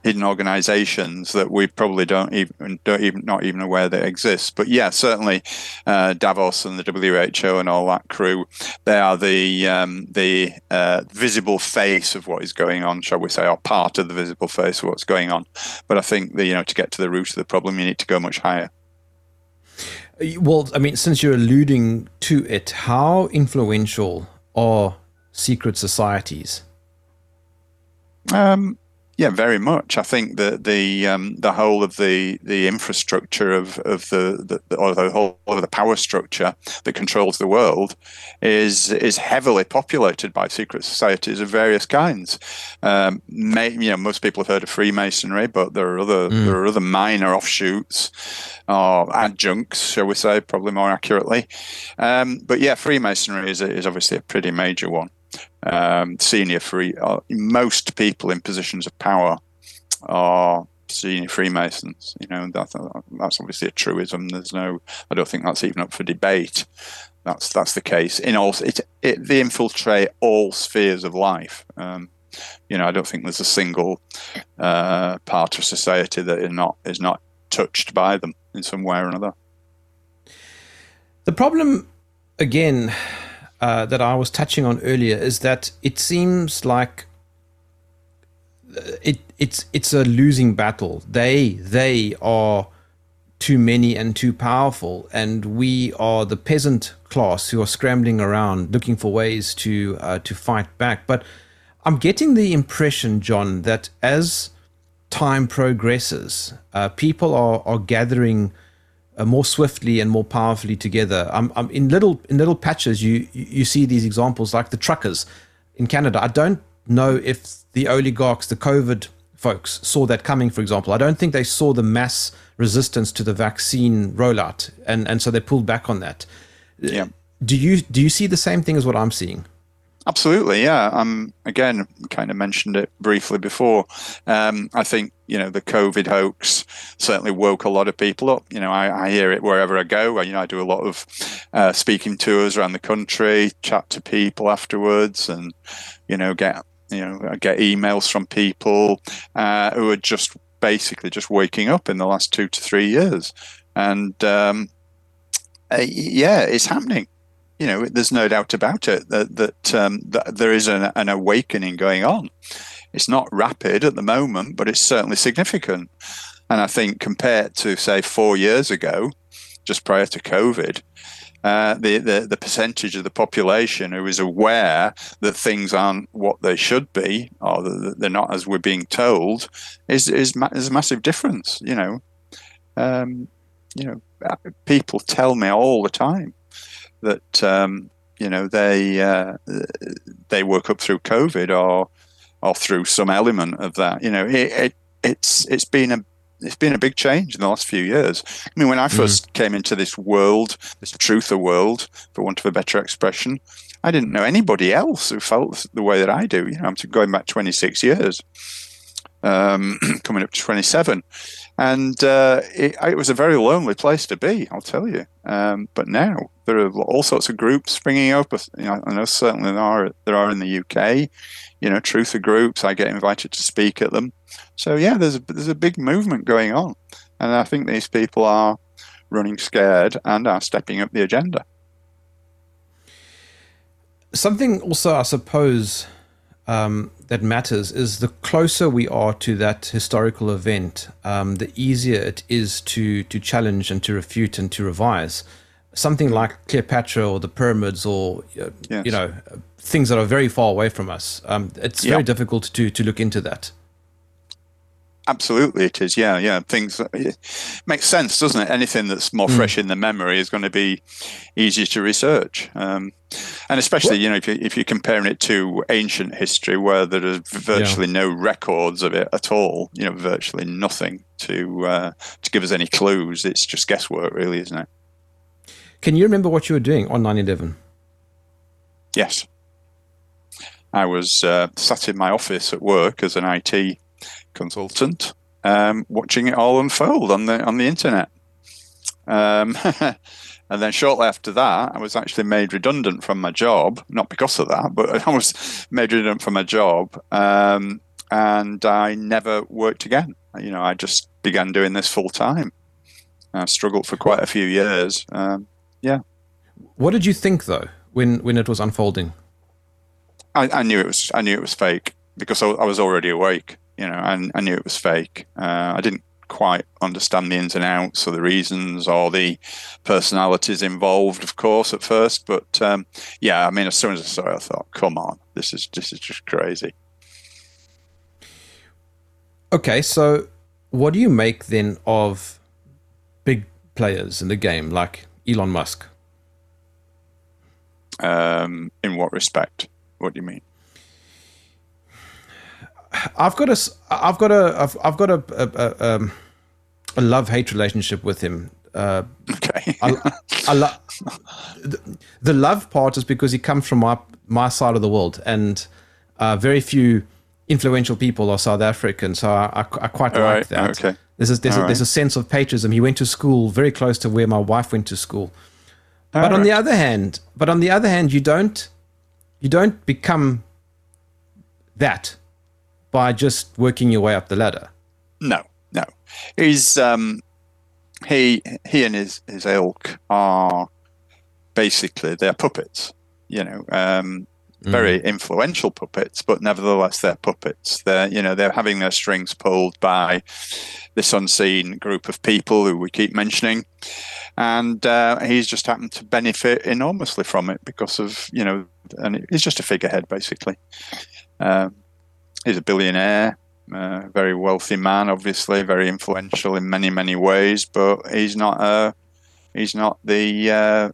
hidden organizations that we probably don't even, don't even not even aware that exist. But yeah, certainly uh, Davos and the W H O and all that crew, they are the um, the uh, visible face of what is going on, shall we say, or part of the visible face of what's going on. But I think that, you know, to get to the root of the problem, you need to go much higher. Well, I mean, since you're alluding to it, how influential are secret societies? Um, yeah, very much. I think that the um, the whole of the the infrastructure of of the, the or the whole of the power structure that controls the world is is heavily populated by secret societies of various kinds. Um, may, you know, most people have heard of Freemasonry, but there are other mm. there are other minor offshoots or adjuncts, shall we say, probably more accurately. Um, but yeah, Freemasonry is is obviously a pretty major one. Um, senior free, uh, most people in positions of power are senior Freemasons. You know, that, that's obviously a truism. There's no, I don't think that's even up for debate. That's that's the case. In all, it, it they infiltrate all spheres of life. Um, you know, I don't think there's a single uh, part of society that is not is not touched by them in some way or another. The problem, again. Uh, that I was touching on earlier is that it seems like it it's it's a losing battle. They they are too many and too powerful, and we are the peasant class who are scrambling around looking for ways to uh, to fight back. But I'm getting the impression, John, that as time progresses, uh, people are are gathering Uh, more swiftly and more powerfully together. I'm, I'm in little in little patches. You you see these examples like the truckers in Canada. I don't know if the oligarchs, the COVID folks, saw that coming. For example, I don't think they saw the mass resistance to the vaccine rollout, and and so they pulled back on that. Yeah. Do you do you see the same thing as what I'm seeing? Absolutely, yeah. Um, again, kind of mentioned it briefly before. Um, I think, you know, the COVID hoax certainly woke a lot of people up. You know, I, I hear it wherever I go. I, you know, I do a lot of uh, speaking tours around the country, chat to people afterwards, and, you know, get, you know, I get emails from people uh, who are just basically just waking up in the last two to three years. And, um, uh, yeah, it's happening. You know, there's no doubt about it that that, um, that there is an, an awakening going on. It's not rapid at the moment, but it's certainly significant. And I think compared to, say, four years ago, just prior to COVID, uh, the, the, the percentage of the population who is aware that things aren't what they should be, or that they're not as we're being told, is is, ma- is a massive difference. You know, um, you know, people tell me all the time that um, you know they uh, they work up through COVID or or through some element of that. You know, it, it it's it's been a it's been a big change in the last few years. I mean, when I first mm. came into this world, this truther world, for want of a better expression, I didn't know anybody else who felt the way that I do. You know, I'm going back twenty-six years, um, coming up to twenty-seven. And uh, it, it was a very lonely place to be, I'll tell you. Um, but now there are all sorts of groups springing up. You know, I know certainly there are, there are in the U K. You know, truther groups. I get invited to speak at them. So yeah, there's a, there's a big movement going on, and I think these people are running scared and are stepping up the agenda. Something also, I suppose, Um, that matters is the closer we are to that historical event, um, the easier it is to to challenge and to refute and to revise. Something like Cleopatra or the pyramids, or uh, yes. you know, things that are very far away from us. Um, it's yep. very difficult to to look into that. Absolutely, it is. Yeah, yeah. Things it makes sense, doesn't it? Anything that's more mm. fresh in the memory is going to be easier to research, um, and especially, you know, if, you, if you're comparing it to ancient history, where there is virtually yeah. no records of it at all. You know, virtually nothing to uh, to give us any clues. It's just guesswork, really, isn't it? Can you remember what you were doing on nine eleven? Yes, I was uh, sat in my office at work as an I T consultant, um, watching it all unfold on the on the internet, um, and then shortly after that, I was actually made redundant from my job. Not because of that, but I was made redundant from my job, um, and I never worked again. You know, I just began doing this full time. I struggled for quite a few years. Um, yeah. What did you think though when when it was unfolding? I, I knew it was I knew it was fake because I, I was already awake. You know, and I, I knew it was fake. Uh, I didn't quite understand the ins and outs or the reasons or the personalities involved, of course, at first. But um, yeah, I mean, as soon as I saw it, I thought, "Come on, this is this is just crazy." Okay, so what do you make then of big players in the game like Elon Musk? Um, in what respect? What do you mean? I've got a, I've got a, I've, I've got a, a, a, a love-hate relationship with him. Uh, okay. I, I lo- the, the love part is because he comes from my my side of the world, and uh, very few influential people are South African, so I, I, I quite All like right. that. Okay. There's a, there's a, right. there's a sense of patriotism. He went to school very close to where my wife went to school, All but right. on the other hand, but on the other hand, you don't, you don't become that by just working your way up the ladder. No, no. He's um, he he and his, his ilk are basically they're puppets, you know, um, very mm. influential puppets, but nevertheless they're puppets. They're you know they're having their strings pulled by this unseen group of people who we keep mentioning, and uh, he's just happened to benefit enormously from it because of you know, and he's just a figurehead basically. Um, He's a billionaire, uh, very wealthy man, obviously, very influential in many, many ways. But he's not uh, he's not the uh,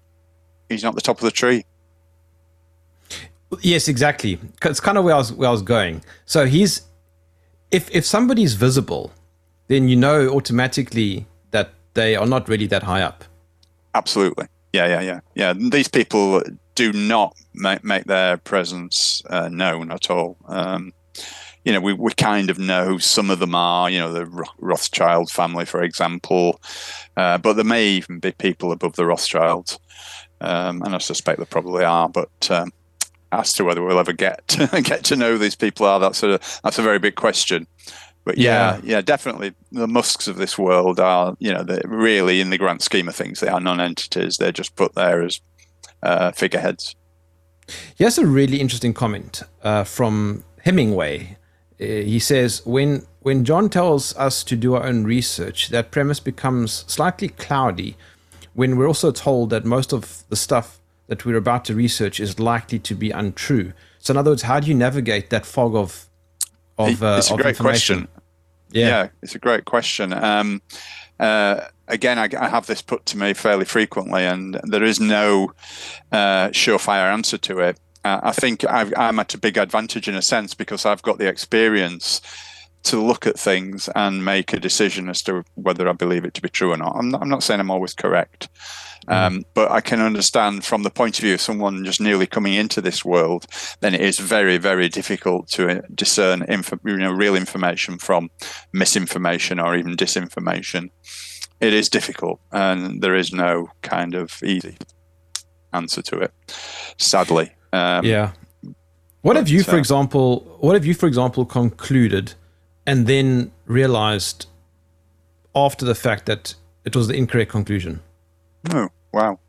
he's not the top of the tree. Yes, exactly. It's kind of where I was where I was going. So he's if if somebody's visible, then you know automatically that they are not really that high up. Absolutely. Yeah, yeah, yeah, yeah. These people do not make, make their presence uh, known at all. Um, You know, we, we kind of know who some of them are, you know, the Rothschild family, for example. Uh, but there may even be people above the Rothschilds. Um, and I suspect there probably are. But um, as to whether we'll ever get to, get to know who these people are, that's a, that's a very big question. But yeah, yeah, yeah, definitely the Musks of this world are, you know, they're really in the grand scheme of things, they are non-entities. They're just put there as uh, figureheads. Here's a really interesting comment uh, from Hemingway. Uh, he says, when when John tells us to do our own research, that premise becomes slightly cloudy when we're also told that most of the stuff that we're about to research is likely to be untrue. So in other words, how do you navigate that fog of of uh, It's a of great question. Yeah. yeah, it's a great question. Um, uh, again, I, I have this put to me fairly frequently, and there is no uh, surefire answer to it. Uh, I think I've, I'm at a big advantage in a sense because I've got the experience to look at things and make a decision as to whether I believe it to be true or not. I'm not, I'm not saying I'm always correct, um, mm. but I can understand from the point of view of someone just newly coming into this world, then it is very, very difficult to discern inf- you know, real information from misinformation or even disinformation. It is difficult, and there is no kind of easy answer to it, sadly. Um, yeah. What but, have you, for uh, example, what have you, for example, concluded and then realized after the fact that it was the incorrect conclusion? Oh, wow.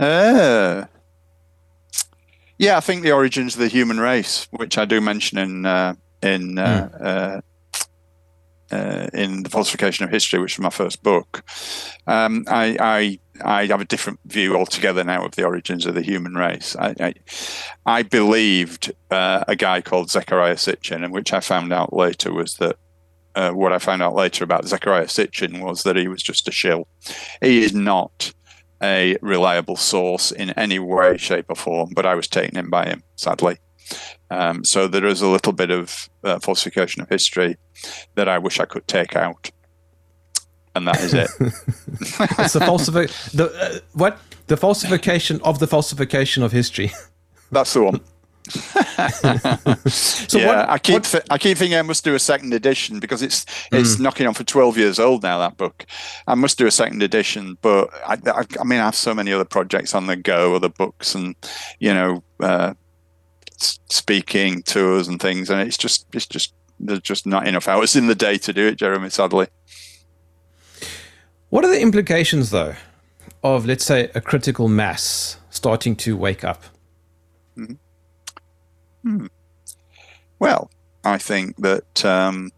uh, yeah, I think the origins of the human race, which I do mention in uh, in uh, mm. uh, uh, in The Falsification of History, which was my first book. Um, I. I I have a different view altogether now of the origins of the human race. I I, I believed uh, a guy called Zechariah Sitchin, and which I found out later was that uh, what I found out later about Zechariah Sitchin was that he was just a shill. He is not a reliable source in any way, shape, or form. But I was taken in by him, sadly. Um, so there is a little bit of uh, falsification of history that I wish I could take out. And that is it. It's the falsifi- the uh, what the falsification of the falsification of history. That's the one. so yeah, what, I keep what? Th- I keep thinking I must do a second edition because it's it's mm. knocking on for twelve years old now. That book, I must do a second edition. But I, I, I mean, I have so many other projects on the go, other books, and you know, uh, speaking to us and things, and it's just it's just there's just not enough hours in the day to do it, Jeremy, sadly. What are the implications, though, of, let's say, a critical mass starting to wake up? Mm-hmm. Hmm. Well, I think that um,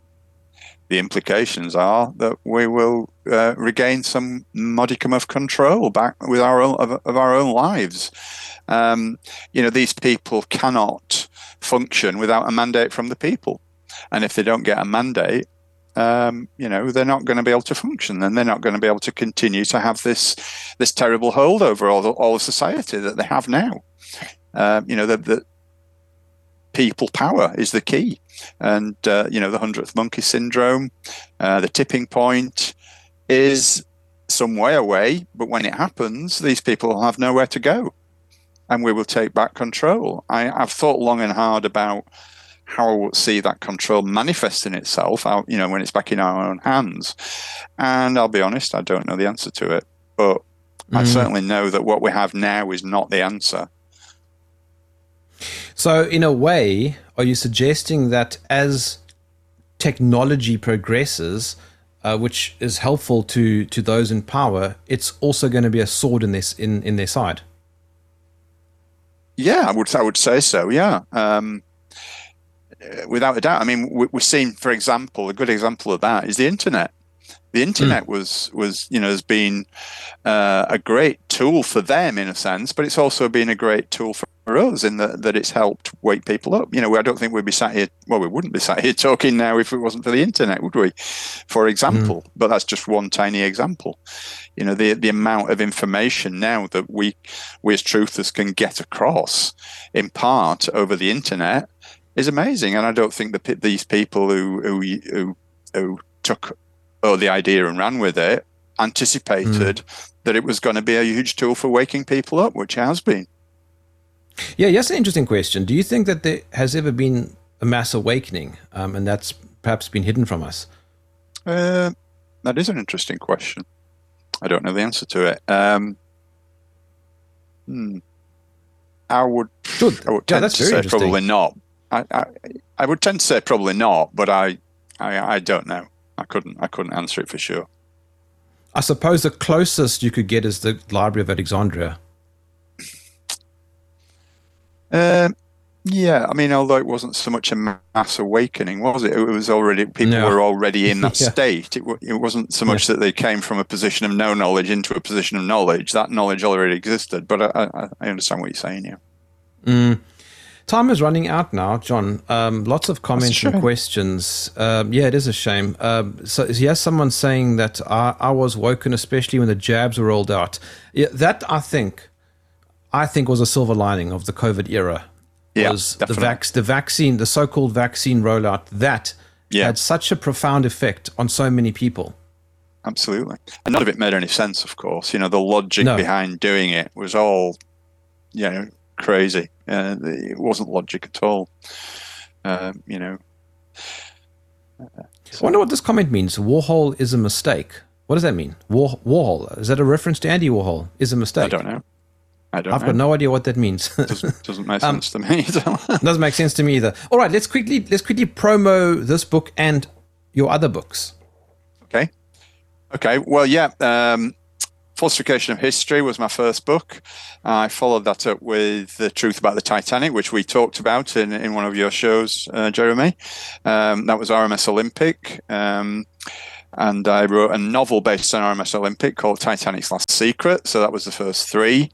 the implications are that we will uh, regain some modicum of control back with our own, of, of our own lives. Um, you know, these people cannot function without a mandate from the people, and if they don't get a mandate, um, you know, they're not going to be able to function, and they're not going to be able to continue to have this this terrible hold over all, the, all of society that they have now. Uh, you know, the, the people power is the key, and uh, you know, the hundredth monkey syndrome, uh, the tipping point is some way away, but when it happens, these people will have nowhere to go, and we will take back control. I, I've thought long and hard about how I would see that control manifesting itself, how, you know, when it's back in our own hands, and I'll be honest, I don't know the answer to it, but mm. I certainly know that what we have now is not the answer. So in a way, are you suggesting that as technology progresses, uh, which is helpful to, to those in power, it's also going to be a sword in this in, in their side? Yeah, I would I would say so. Yeah, um, without a doubt. I mean, we, we've seen, for example, a good example of that is the internet. The internet mm. was was you know has been uh, a great tool for them in a sense, but it's also been a great tool for us in that that it's helped wake people up. You know, I don't think we'd be sat here. Well, we wouldn't be sat here talking now if it wasn't for the internet, would we? For example, mm. but that's just one tiny example. You know, the the amount of information now that we we as truthers can get across in part over the internet is amazing, and I don't think the these people who who who, who took or the idea and ran with it, anticipated mm. that it was going to be a huge tool for waking people up, which has been. Yeah, that's an interesting question. Do you think that there has ever been a mass awakening, um, and that's perhaps been hidden from us? Uh, that is an interesting question. I don't know the answer to it. Um, hmm. I would, sure. I would yeah, tend that's to say probably not. I, I, I would tend to say probably not, but I, I, I don't know. I couldn't. I couldn't answer it for sure. I suppose the closest you could get is the Library of Alexandria. Um, yeah, I mean, although it wasn't so much a mass awakening, was it? It was already people no. were already in that yeah. state. It, it wasn't so much yeah. that they came from a position of no knowledge into a position of knowledge. That knowledge already existed. But I, I, I understand what you're saying here. Mm. Time is running out now, John. Um, lots of comments and questions. Um, yeah, it is a shame. Um, so, yes, someone saying that I, I was woken, especially when the jabs were rolled out. Yeah, that I think, I think was a silver lining of the COVID era. Yeah, was the, vac- the vaccine, the so-called vaccine rollout, that yeah. had such a profound effect on so many people. Absolutely, and none of it made any sense. Of course, you know the logic no. behind doing it was all, you know, crazy. Uh, it wasn't logic at all, um, you know. Uh, so. I wonder what this comment means. Warhol is a mistake. What does that mean? War- Warhol, is that a reference to Andy Warhol? Is a mistake? I don't know. I don't I've know. got no idea what that means. doesn't, doesn't make sense um, to me. Doesn't make sense to me either. All right, let's quickly let's quickly promo this book and your other books. Okay. Okay. Well, yeah. Um, Falsification of History was my first book. I followed that up with The Truth About the Titanic, which we talked about in, in one of your shows, uh, Jeremy. Um, that was R M S Olympic. Um, and I wrote a novel based on R M S Olympic called Titanic's Last Secret. So that was the first three.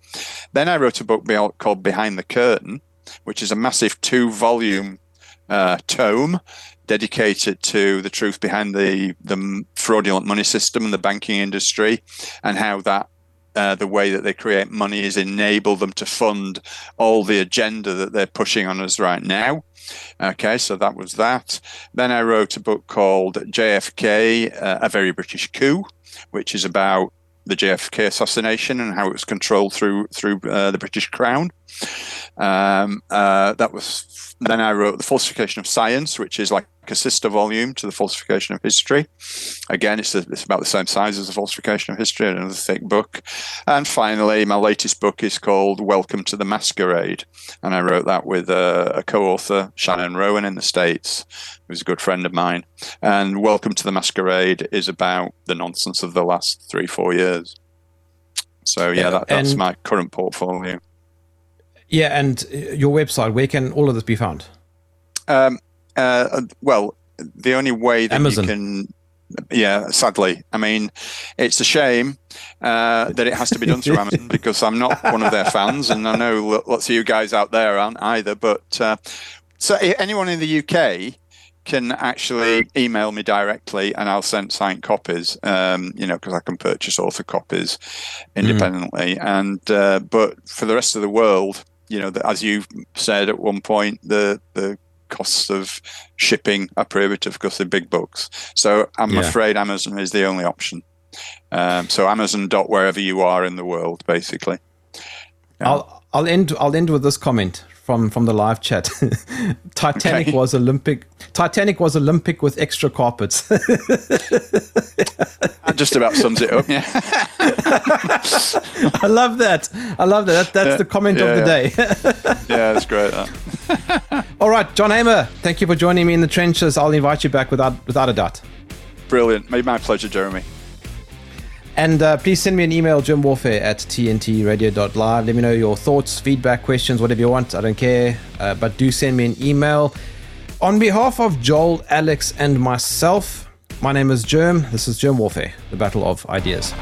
Then I wrote a book be- called Behind the Curtain, which is a massive two-volume uh, tome dedicated to the truth behind the, the fraudulent money system and the banking industry, and how that uh, the way that they create money is enable them to fund all the agenda that they're pushing on us right now. Okay, so that was that. Then I wrote a book called J F K, uh, A Very British Coup, which is about the J F K assassination and how it was controlled through through uh, the British Crown. Um, uh, that was. Then I wrote The Falsification of Science, which is like Casista volume to The Falsification of History. Again, it's, a, it's about the same size as The Falsification of History, another thick book. And finally, my latest book is called Welcome to the Masquerade. And I wrote that with a, a co-author, Shannon Rowan in the States, who's a good friend of mine. And Welcome to the Masquerade is about the nonsense of the last three, four years. So yeah, yeah that, that's and, my current portfolio. Yeah, and your website, where can all of this be found? Um, uh, well, the only way that Amazon. you can... Yeah, sadly. I mean, it's a shame uh, that it has to be done through Amazon because I'm not one of their fans, and I know lots of you guys out there aren't either. But uh, so anyone in the U K can actually email me directly and I'll send signed copies, um, you know, because I can purchase author copies independently. Mm. And uh, but for the rest of the world, you know, the, as you said at one point, the, the costs of shipping are prohibitive because they're big books. So I'm yeah. afraid Amazon is the only option. Um, so Amazon dot wherever you are in the world, basically. Yeah. I'll I'll end I'll end with this comment. From from the live chat, Titanic okay. was Olympic. Titanic was Olympic with extra carpets. That just about sums it up. Yeah, I love that. I love that. that that's yeah, the comment yeah, of the yeah. day. Yeah, that's great. That. All right, John Hamer, thank you for joining me in the trenches. I'll invite you back without without a doubt. Brilliant. My pleasure, Jeremy. And uh, please send me an email, germ warfare at t n t radio dot live. Let me know your thoughts, feedback, questions, whatever you want. I don't care. Uh, but do send me an email. On behalf of Joel, Alex, and myself, my name is Germ. This is Germ Warfare, the battle of ideas.